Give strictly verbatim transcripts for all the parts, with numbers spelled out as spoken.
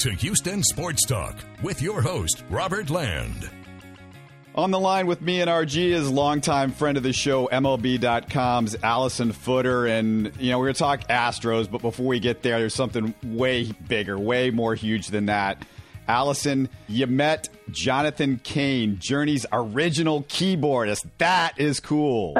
to Houston Sports Talk with your host, Robert Land. On the line with me and R G is longtime friend of the show, M L B dot com's Allison Footer. And, you know, we're going to talk Astros, but before we get there, there's something way bigger, way more huge than that. Allison, you met Jonathan Cain, Journey's original keyboardist. That is cool.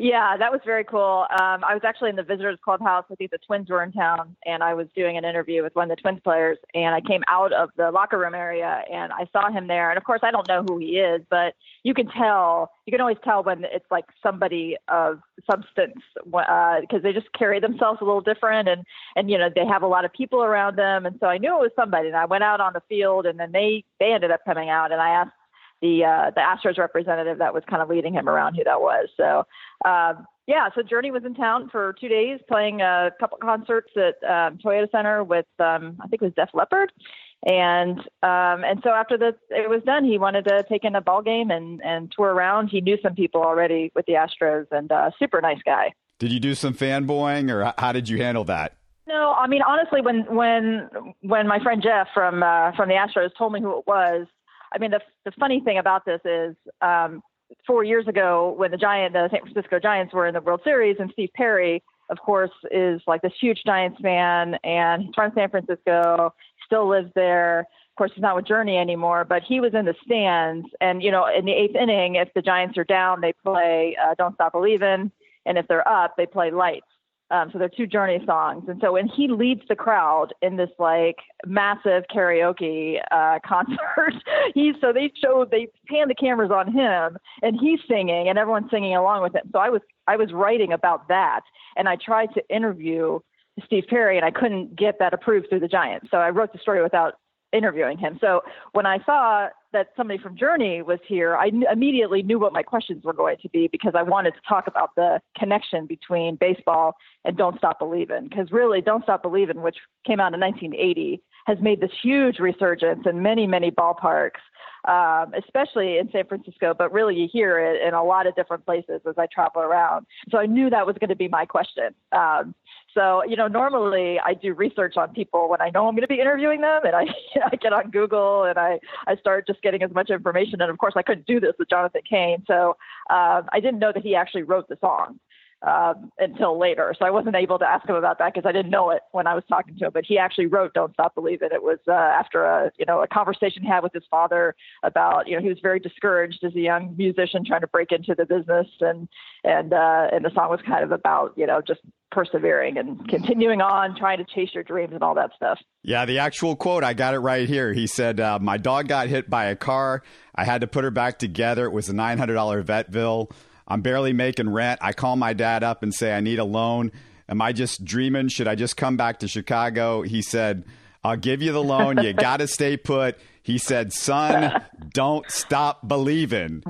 Yeah, that was very cool. Um, I was actually in the visitors clubhouse. I think the Twins were in town, and I was doing an interview with one of the Twins players, and I came out of the locker room area, and I saw him there. And, of course, I don't know who he is, but you can tell. You can always tell when it's, like, somebody of substance uh, because they just carry themselves a little different, and, and, you know, they have a lot of people around them. And so I knew it was somebody, and I went out on the field, and then they, they ended up coming out, and I asked the uh, the Astros representative that was kind of leading him around who that was. So, uh, yeah, so Journey was in town for two days playing a couple concerts at um, Toyota Center with, um, I think it was Def Leppard. And um, and so after the, it was done, he wanted to take in a ball game and, and tour around. He knew some people already with the Astros, and uh, super nice guy. Did you do some fanboying, or how did you handle that? No, I mean, honestly, when when when my friend Jeff from uh, from the Astros told me who it was, I mean, the the funny thing about this is um, four years ago when the Giant, the San Francisco Giants were in the World Series, and Steve Perry, of course, is like this huge Giants fan, and he's from San Francisco, still lives there. Of course, he's not with Journey anymore, but he was in the stands. And, you know, in the eighth inning, if the Giants are down, they play uh, Don't Stop Believin', and if they're up, they play Lights. Um, so they're two Journey songs. And so when he leads the crowd in this like massive karaoke uh, concert, he, so they showed, they panned the cameras on him, and he's singing, and everyone's singing along with him. So I was, I was writing about that, and I tried to interview Steve Perry, and I couldn't get that approved through the Giants. So I wrote the story without interviewing him. So when I saw that somebody from Journey was here, I n- immediately knew what my questions were going to be, because I wanted to talk about the connection between baseball and Don't Stop Believin', because really Don't Stop Believin', which came out in nineteen eighty, has made this huge resurgence in many, many ballparks, um, especially in San Francisco, but really you hear it in a lot of different places as I travel around. So I knew that was going to be my question. Um, so, you know, normally I do research on people when I know I'm going to be interviewing them, and I, I get on Google and I, I start just getting as much information. And of course I couldn't do this with Jonathan Cain. So um, I didn't know that he actually wrote the song um, until later. So I wasn't able to ask him about that because I didn't know it when I was talking to him, but he actually wrote Don't Stop Believin'. It was uh, after a, you know, a conversation he had with his father about, you know, he was very discouraged as a young musician trying to break into the business. And, and, uh, and the song was kind of about, you know, just persevering and continuing on, trying to chase your dreams and all that stuff. Yeah, the actual quote, I got it right here. He said, uh, my dog got hit by a car. I had to put her back together. It was a nine hundred dollars vet bill. I'm barely making rent. I call my dad up and say, I need a loan. Am I just dreaming? Should I just come back to Chicago? He said, I'll give you the loan. You got to stay put. He said, son, don't stop believing.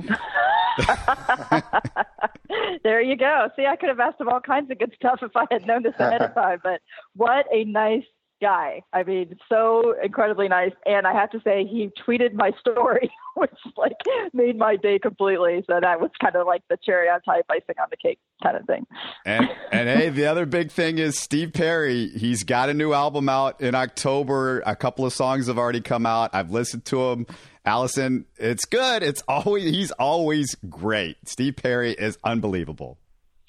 There you go. See, I could have asked him all kinds of good stuff if I had known this ahead of time, but what a nice guy. I mean, so incredibly nice. And I have to say, he tweeted my story, which like made my day completely. So that was kind of like the cherry on top, icing on the cake kind of thing. And, and hey, the other big thing is Steve Perry. He's got a new album out in October. A couple of songs have already come out. I've listened to them. Allison, it's good. It's always, he's always great. Steve Perry is unbelievable.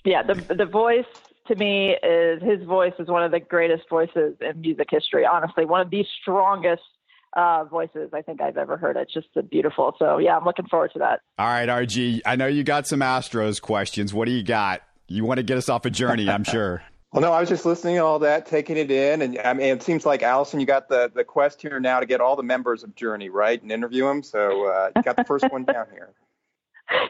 Yeah. The, the voice, to me, is his voice is one of the greatest voices in music history. Honestly, one of the strongest uh, voices I think I've ever heard. It's just beautiful. So yeah, I'm looking forward to that. All right, R G, I know you got some Astros questions. What do you got? You want to get us off a journey, I'm sure. Well, no, I was just listening to all that, taking it in. And I mean, it seems like, Allison, you got the, the quest here now to get all the members of Journey, right, and interview them. So uh, you got the first one down here.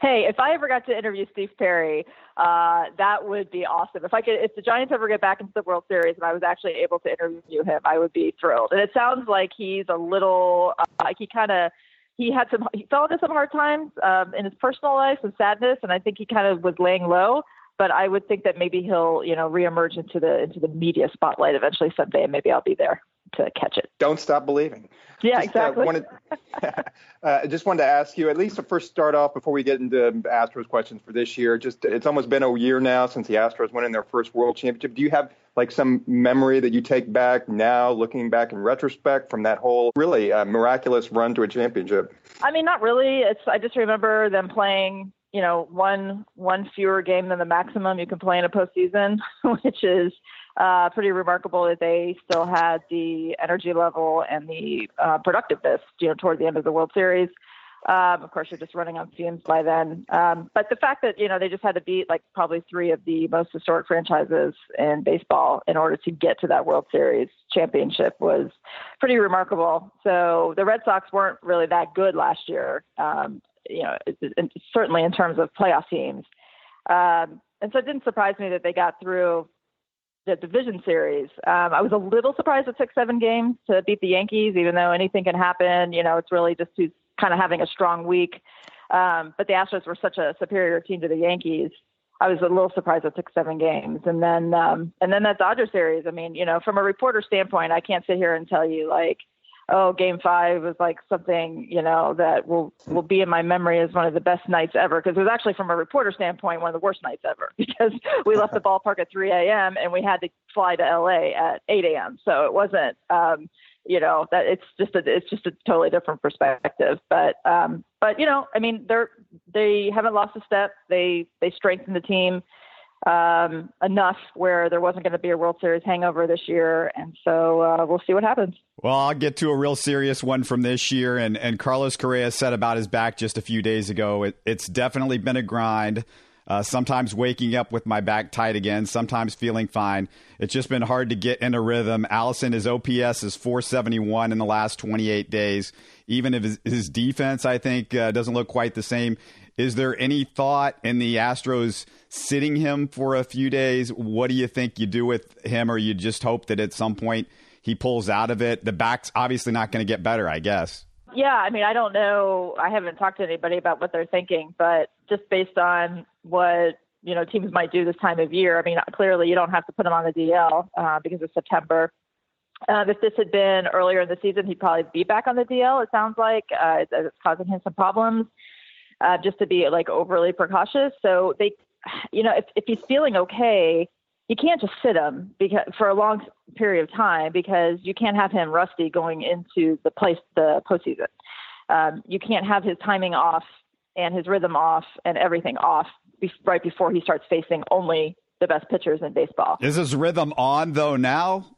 Hey, if I ever got to interview Steve Perry, uh, that would be awesome. If I could, if the Giants ever get back into the World Series and I was actually able to interview him, I would be thrilled. And it sounds like he's a little, uh, like he kind of, he had some, he fell into some hard times um, in his personal life, some sadness, and I think he kind of was laying low. But I would think that maybe he'll, you know, reemerge into the into the media spotlight eventually someday, and maybe I'll be there. to catch it. Don't stop believing. Yeah, just, exactly. Uh, wanted, uh, just wanted to ask you, at least to first start off before we get into Astros questions for this year, just it's almost been a year now since the Astros won in their first World Championship. Do you have like some memory that you take back now, looking back in retrospect from that whole really uh, miraculous run to a championship? I mean, not really. It's I just remember them playing, you know, one one fewer game than the maximum you can play in a postseason, which is uh, pretty remarkable that they still had the energy level and the uh, productiveness, you know, toward the end of the World Series. Um, of course, you're just running on fumes by then. Um, but the fact that, you know, they just had to beat like probably three of the most historic franchises in baseball in order to get to that World Series championship was pretty remarkable. So the Red Sox weren't really that good last year. Um, you know, it, it, certainly in terms of playoff teams. Um, and so it didn't surprise me that they got through the division series. Um, I was a little surprised at six, seven games to beat the Yankees, even though anything can happen. You know, it's really just who's kind of having a strong week. Um, but the Astros were such a superior team to the Yankees. I was a little surprised at six, seven games. And then, um, and then that Dodger series, I mean, you know, from a reporter standpoint, I can't sit here and tell you like, oh, game five was like something, you know, that will, will be in my memory as one of the best nights ever. Because it was actually, from a reporter standpoint, one of the worst nights ever, because we left the ballpark at three a.m. and we had to fly to L A at eight a.m. So it wasn't, um, you know, that it's just a, it's just a totally different perspective. But, um, but, you know, I mean, they're, they haven't lost a step. They, they strengthened the team um, enough where there wasn't going to be a World Series hangover this year. And so uh, we'll see what happens. Well, I'll get to a real serious one from this year. And, and Carlos Correa said about his back just a few days ago, it, it's definitely been a grind. Uh, sometimes waking up with my back tight again, sometimes feeling fine. It's just been hard to get in a rhythm. Allison, his O P S is four seventy-one in the last twenty-eight days. Even if his, his defense, I think, uh, doesn't look quite the same. Is there any thought in the Astros sitting him for a few days? What do you think you do with him, or you just hope that at some point he pulls out of it? The back's obviously not going to get better, I guess. Yeah, I mean, I don't know. I haven't talked to anybody about what they're thinking, but just based on what, you know, teams might do this time of year, I mean, clearly you don't have to put him on the D L uh, because it's September. Uh, if this had been earlier in the season, he'd probably be back on the D L, it sounds like. Uh, it's causing him some problems uh, just to be, like, overly precautious. So, they, you know, if, if he's feeling okay, you can't just sit him because for a long period of time, because you can't have him rusty going into the place, the postseason. Um, you can't have his timing off and his rhythm off and everything off be- right before he starts facing only the best pitchers in baseball. Is his rhythm on though now?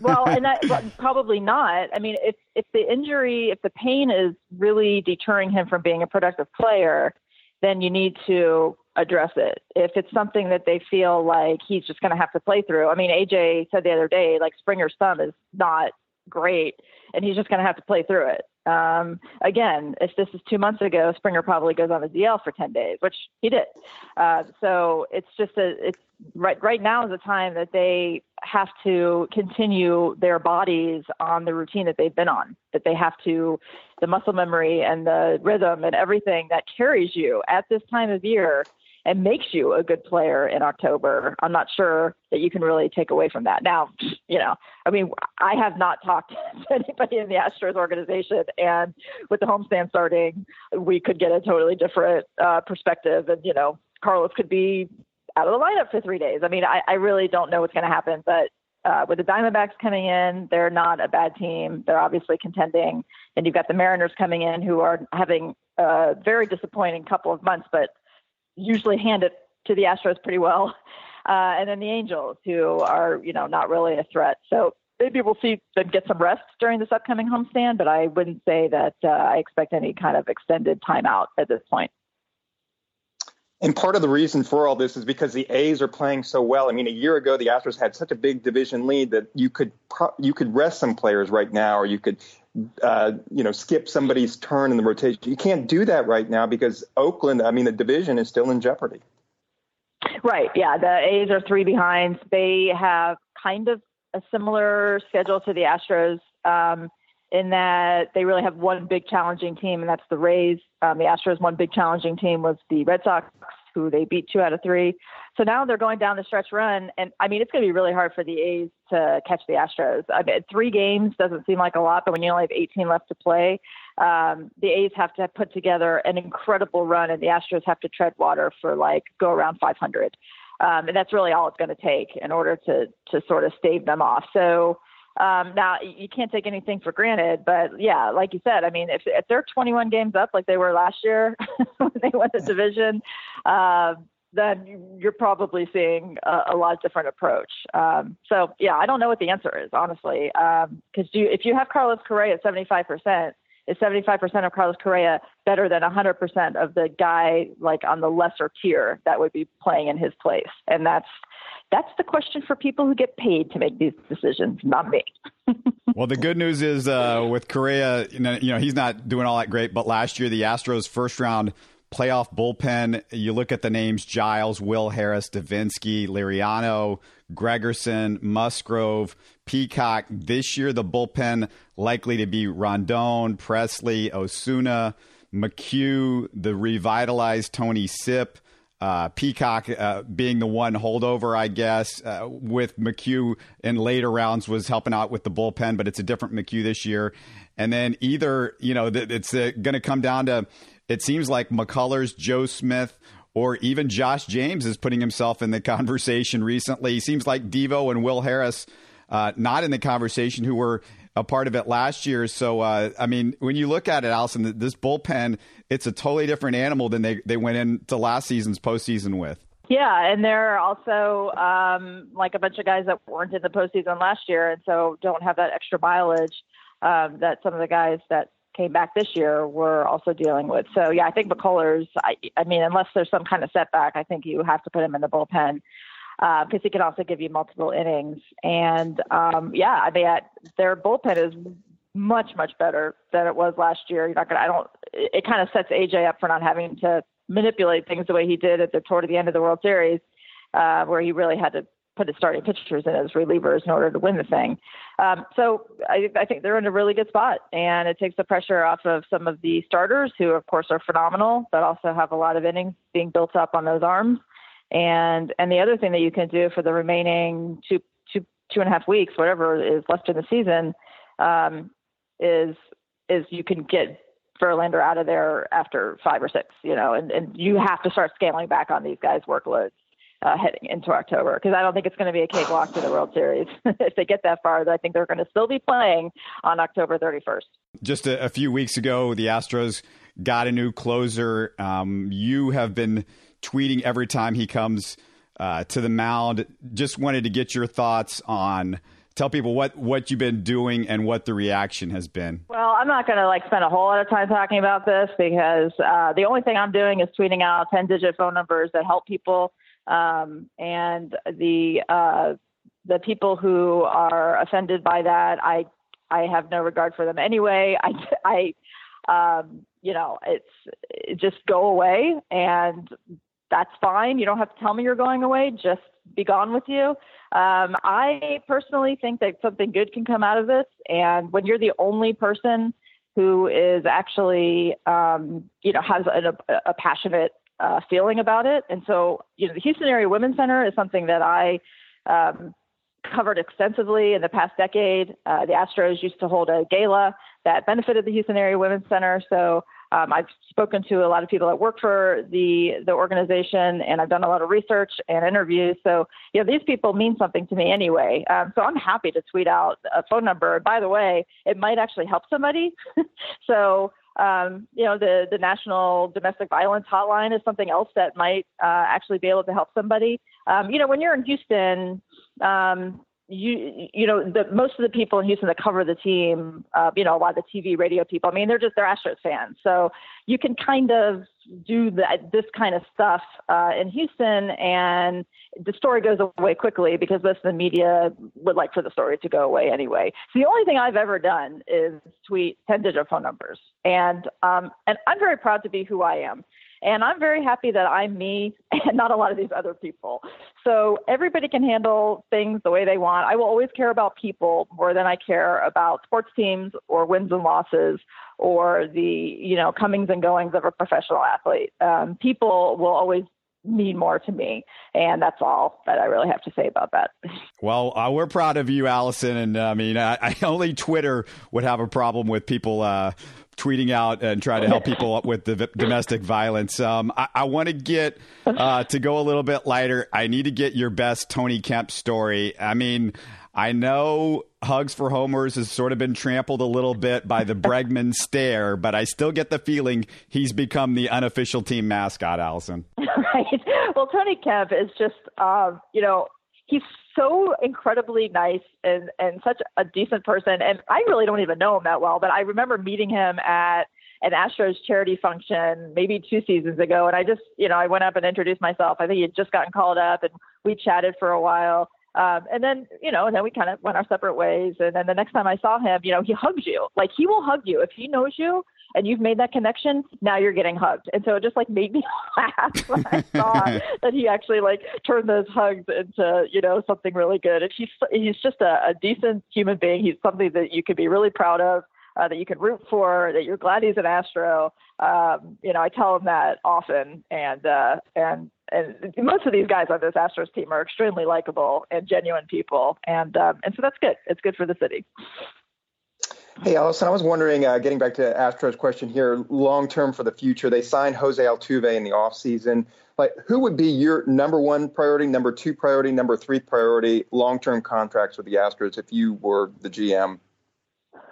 Well, and that, well, probably not. I mean, if, if the injury, if the pain is really deterring him from being a productive player, then you need to address it. If it's something that they feel like he's just going to have to play through. I mean, A J said the other day, like, Springer's thumb is not great and he's just going to have to play through it. Um, again, if this is two months ago, Springer probably goes on the D L for ten days, which he did. Uh, so it's just a, it's right, right now is the time that they have to continue their bodies on the routine that they've been on, that they have to, the muscle memory and the rhythm and everything that carries you at this time of year and makes you a good player in October. I'm not sure that you can really take away from that. Now, you know, I mean, I have not talked to anybody in the Astros organization, and with the homestand starting, we could get a totally different uh, perspective. And, you know, Carlos could be out of the lineup for three days. I mean, I, I really don't know what's going to happen, but uh, with the Diamondbacks coming in, they're not a bad team. They're obviously contending. And you've got the Mariners coming in, who are having a very disappointing couple of months, but usually hand it to the Astros pretty well. Uh, and then the Angels, who are, you know, not really a threat. So maybe we'll see them get some rest during this upcoming homestand, but I wouldn't say that uh, I expect any kind of extended timeout at this point. And part of the reason for all this is because the A's are playing so well. I mean, a year ago, the Astros had such a big division lead that you could pro- you could rest some players right now, or you could Uh, you know, skip somebody's turn in the rotation. You can't do that right now because Oakland, I mean, the division is still in jeopardy. Right. Yeah. The A's are three behind. They have kind of a similar schedule to the Astros um, in that they really have one big challenging team, and that's the Rays. Um, the Astros, one big challenging team was the Red Sox. who they beat two out of three. So now they're going down the stretch run. And I mean, it's going to be really hard for the A's to catch the Astros. I mean, three games doesn't seem like a lot, but when you only have eighteen left to play, um, the A's have to put together an incredible run, and the Astros have to tread water for like go around five hundred. Um, and that's really all it's going to take in order to, to sort of stave them off. So, Um, now you can't take anything for granted, but yeah, like you said, I mean, if, if they're twenty-one games up, like they were last year, when they won the division, uh, then you're probably seeing a, a lot different approach. Um, so yeah, I don't know what the answer is, honestly. Um, cause do you, if you have Carlos Correa at seventy-five percent, is seventy-five percent of Carlos Correa better than one hundred percent of the guy like on the lesser tier that would be playing in his place? And that's, That's the question for people who get paid to make these decisions, not me. Well, the good news is uh, with Correa, you know, you know, he's not doing all that great. But last year, the Astros' first-round playoff bullpen, you look at the names, Giles, Will Harris, Devinsky, Liriano, Gregerson, Musgrove, Peacock. This year, the bullpen likely to be Rondon, Presley, Osuna, McHugh, the revitalized Tony Sipp. Uh, Peacock uh, being the one holdover, I guess, uh, with McHugh in later rounds was helping out with the bullpen, but it's a different McHugh this year. And then either, you know, th- it's uh, going to come down to, it seems like McCullers, Joe Smith, or even Josh James is putting himself in the conversation recently. It seems like Devo and Will Harris uh, not in the conversation, who were a part of it last year. So, uh, I mean, when you look at it, Allison, this bullpen, it's a totally different animal than they, they went into last season's postseason with. Yeah, and there are also um, like a bunch of guys that weren't in the postseason last year and so don't have that extra mileage um, that some of the guys that came back this year were also dealing with. So, yeah, I think McCullers, I, I mean, unless there's some kind of setback, I think you have to put him in the bullpen. because uh, he can also give you multiple innings. And, um, yeah, I mean, at, their bullpen is much, much better than it was last year. You're not gonna, I don't, it, it kind of sets A J up for not having to manipulate things the way he did at the toward the end of the World Series, uh, where he really had to put his starting pitchers in as relievers in order to win the thing. Um, so I, I think they're in a really good spot, and it takes the pressure off of some of the starters who, of course, are phenomenal, but also have a lot of innings being built up on those arms. And and the other thing that you can do for the remaining two, two, two and a half weeks, whatever is left in the season, um, is is you can get Verlander out of there after five or six, you know, and, and you have to start scaling back on these guys' workloads uh, heading into October, because I don't think it's going to be a cakewalk to the World Series. If they get that far, I think they're going to still be playing on October thirty-first. Just a, a few weeks ago, the Astros got a new closer. Um, you have been tweeting every time he comes uh, to the mound. Just wanted to get your thoughts on, tell people what, what you've been doing and what the reaction has been. Well, I'm not going to like spend a whole lot of time talking about this because uh, the only thing I'm doing is tweeting out ten digit phone numbers that help people. Um, and the, uh, the people who are offended by that, I, I have no regard for them anyway. I, I, um, you know, it's it just go away, and that's fine. You don't have to tell me you're going away. Just be gone with you. Um, I personally think that something good can come out of this. And when you're the only person who is actually, um, you know, has a, a, a passionate uh, feeling about it. And so, you know, the Houston Area Women's Center is something that I um, covered extensively in the past decade. Uh, the Astros used to hold a gala that benefited the Houston Area Women's Center. So, Um, I've spoken to a lot of people that work for the the organization, and I've done a lot of research and interviews. So, you know, these people mean something to me anyway. Um, so I'm happy to tweet out a phone number. And by the way, it might actually help somebody. So, um, you know, the, the National Domestic Violence Hotline is something else that might uh, actually be able to help somebody. Um, you know, when you're in Houston, um, You you know, the, most of the people in Houston that cover the team, uh, you know, a lot of the T V, radio people, I mean, they're just, they're Astros fans. So you can kind of do the, this kind of stuff uh, in Houston, and the story goes away quickly because most of the media would like for the story to go away anyway. So the only thing I've ever done is tweet ten digit phone numbers. And um, and I'm very proud to be who I am. And I'm very happy that I'm me and not a lot of these other people. So everybody can handle things the way they want. I will always care about people more than I care about sports teams or wins and losses or the, you know, comings and goings of a professional athlete. Um, people will always mean more to me. And that's all that I really have to say about that. Well, uh, we're proud of you, Allison. And I mean, I, I only Twitter would have a problem with people uh, tweeting out and trying to help people up with the v- domestic violence. Um, I, I want to get uh, to go a little bit lighter. I need to get your best Tony Kemp story. I mean, I know Hugs for Homers has sort of been trampled a little bit by the Bregman stare, but I still get the feeling he's become the unofficial team mascot, Allison. Right. Well, Tony Kemp is just, um, you know, he's so incredibly nice and, and such a decent person. And I really don't even know him that well, but I remember meeting him at an Astros charity function maybe two seasons ago. And I just, you know, I went up and introduced myself. I think he had just gotten called up and we chatted for a while. Um, and then, you know, and then we kind of went our separate ways. And then the next time I saw him, you know, he hugs you. Like, he will hug you if he knows you and you've made that connection. Now you're getting hugged. And so it just like made me laugh when I saw that he actually like turned those hugs into, you know, something really good. And he's, he's just a, a decent human being. He's something that you could be really proud of, uh, that you can root for, that you're glad he's an Astro. Um, you know, I tell him that often. And, uh, and, And most of these guys on this Astros team are extremely likable and genuine people. And um, and so that's good. It's good for the city. Hey, Allison, I was wondering, uh, getting back to Astros' question here, long-term for the future, they signed Jose Altuve in the offseason. Like, who would be your number one priority, number two priority, number three priority long-term contracts with the Astros if you were the G M?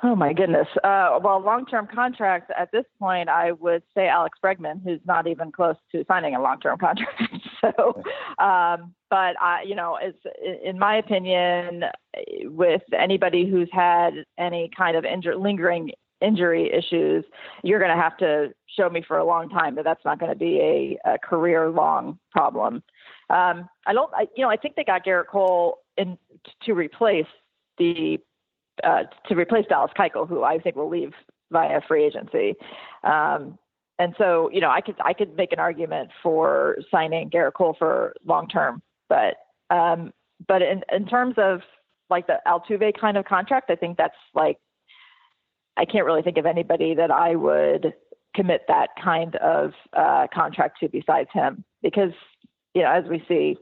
Oh, my goodness. Uh, well, long-term contracts at this point, I would say Alex Bregman, who's not even close to signing a long-term contract. So, um, but, I, you know, it's, in my opinion, with anybody who's had any kind of injur- lingering injury issues, you're going to have to show me for a long time that that's not going to be a, a career-long problem. Um, I don't, I, you know, I think they got Garrett Cole in to replace the Uh, to replace Dallas Keuchel, who I think will leave via free agency. Um, and so, you know, I could I could make an argument for signing Garrett Cole for long term, but um, but in in terms of like the Altuve kind of contract, I think that's like I can't really think of anybody that I would commit that kind of uh, contract to besides him, because you know, as we see,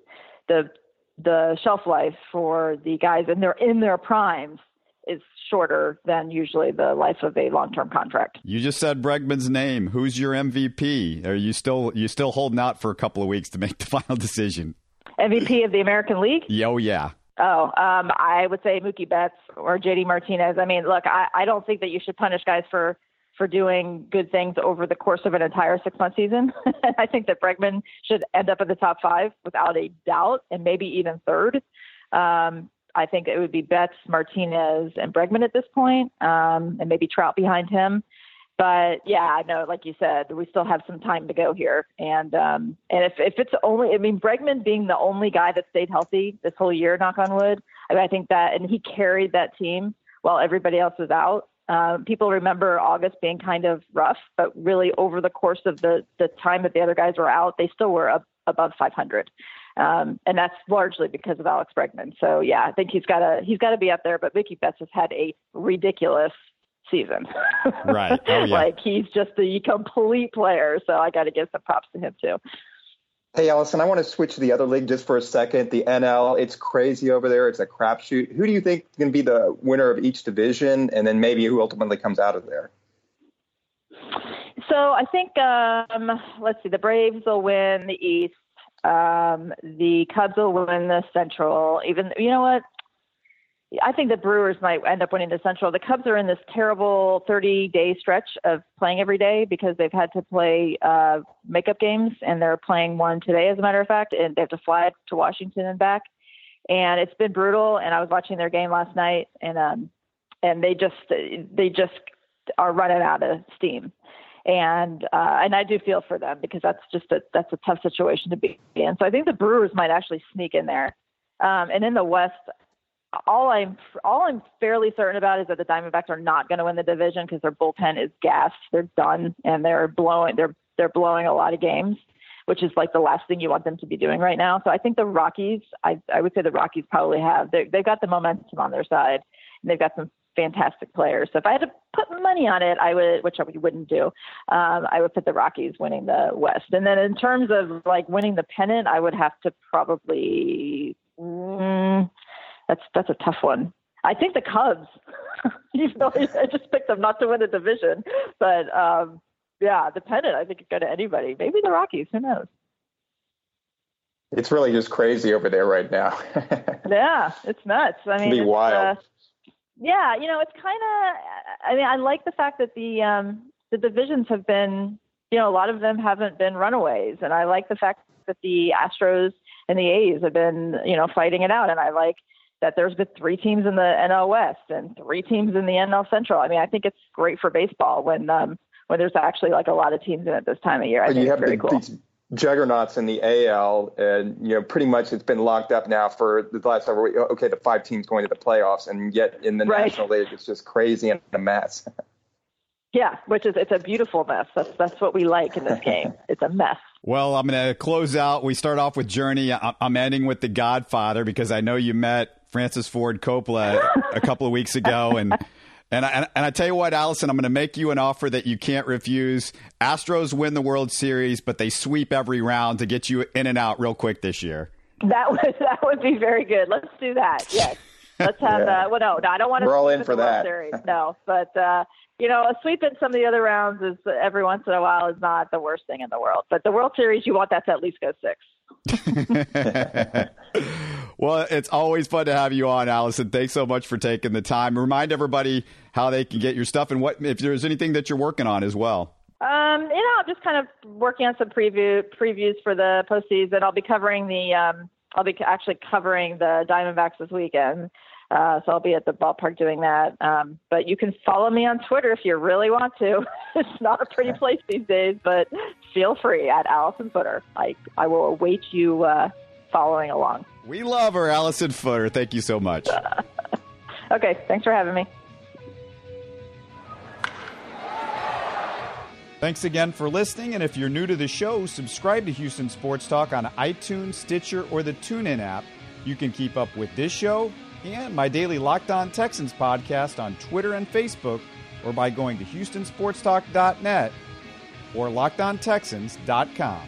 the the shelf life for the guys and they're in their primes is shorter than usually the life of a long-term contract. You just said Bregman's name. Who's your M V P? Are you still you still holding out for a couple of weeks to make the final decision? M V P of the American League? Oh, yeah. Oh, um, I would say Mookie Betts or J D Martinez. I mean, look, I, I don't think that you should punish guys for for doing good things over the course of an entire six-month season. I think that Bregman should end up in the top five without a doubt, and maybe even third. Um I think it would be Betts, Martinez, and Bregman at this point, um, and maybe Trout behind him. But yeah, I know, like you said, we still have some time to go here. And um, and if, if it's only, I mean, Bregman being the only guy that stayed healthy this whole year, knock on wood, I mean, I think that, and he carried that team while everybody else was out. Uh, people remember August being kind of rough, but really over the course of the, the time that the other guys were out, they still were up above five hundred. Um, and that's largely because of Alex Bregman. So, yeah, I think he's got to he's got to be up there. But Mookie Betts has had a ridiculous season. Right. Oh, yeah. Like, he's just the complete player. So I got to give some props to him, too. Hey, Allison, I want to switch to the other league just for a second. The N L, it's crazy over there. It's a crapshoot. Who do you think is going to be the winner of each division, and then maybe who ultimately comes out of there? So I think, um, let's see, the Braves will win the East. Um, the Cubs will win the Central. Even, you know what? I think the Brewers might end up winning the Central. The Cubs are in this terrible thirty-day stretch of playing every day because they've had to play uh, makeup games, and they're playing one today, as a matter of fact, and they have to fly to Washington and back. And it's been brutal, and I was watching their game last night, and um, and they just they just are running out of steam. And uh, and I do feel for them because that's just a that's a tough situation to be in. So I think the Brewers might actually sneak in there. Um, and in the West, all I'm all I'm fairly certain about is that the Diamondbacks are not going to win the division because their bullpen is gassed. They're done, and they're blowing they're they're blowing a lot of games, which is like the last thing you want them to be doing right now. So I think the Rockies, I I would say the Rockies probably have they they've got the momentum on their side, and they've got some fantastic players. So if I had to put money on it, I would, which we wouldn't do, um, I would put the Rockies winning the West. And then in terms of like winning the pennant, I would have to probably, mm, that's, that's a tough one. I think the Cubs, you know, I just picked them not to win the division, but um, yeah, the pennant, I think it could go to anybody, maybe the Rockies, who knows? It's really just crazy over there right now. Yeah, it's nuts. I mean, It'll be wild. Uh, yeah, you know, it's kind of, I mean, I like the fact that the, um, the divisions have been, you know, a lot of them haven't been runaways. And I like the fact that the Astros and the A's have been, you know, fighting it out. And I like that there's been three teams in the N L West and three teams in the N L Central. I mean, I think it's great for baseball when, um, when there's actually like a lot of teams in it this time of year. I think you have it's very the, cool. These- juggernauts in the A L, and you know, pretty much it's been locked up now for the last several weeks. Okay, the five teams going to the playoffs, and yet in the right. National League, it's just crazy and a mess. Yeah, which is it's a beautiful mess. That's that's what we like in this game. It's a mess. Well, I'm going to close out. We start off with Journey. I'm ending with The Godfather because I know you met Francis Ford Coppola a couple of weeks ago, and. And I, and I tell you what, Allison, I'm going to make you an offer that you can't refuse. Astros win the World Series, but they sweep every round to get you in and out real quick this year. That would that would be very good. Let's do that. Yes, let's have yeah. that. Well, no, no, I don't want to. We're all in for that. World Series, no, but uh, you know, a sweep in some of the other rounds is every once in a while is not the worst thing in the world. But the World Series, you want that to at least go six. Well, it's always fun to have you on, Allison. Thanks so much for taking the time. Remind everybody how they can get your stuff and what if there's anything that you're working on as well. Um, you know, I'm just kind of working on some preview previews for the postseason. I'll be covering the um, I'll be actually covering the Diamondbacks this weekend, uh, so I'll be at the ballpark doing that. Um, but you can follow me on Twitter if you really want to. It's not a pretty place these days, but feel free at Allison Footer. I I will await you uh, following along. We love her, Allison Footer. Thank you so much. Okay, thanks for having me. Thanks again for listening, and if you're new to the show, subscribe to Houston Sports Talk on iTunes, Stitcher, or the TuneIn app. You can keep up with this show and my daily Locked On Texans podcast on Twitter and Facebook, or by going to houston sports talk dot net or locked on texans dot com.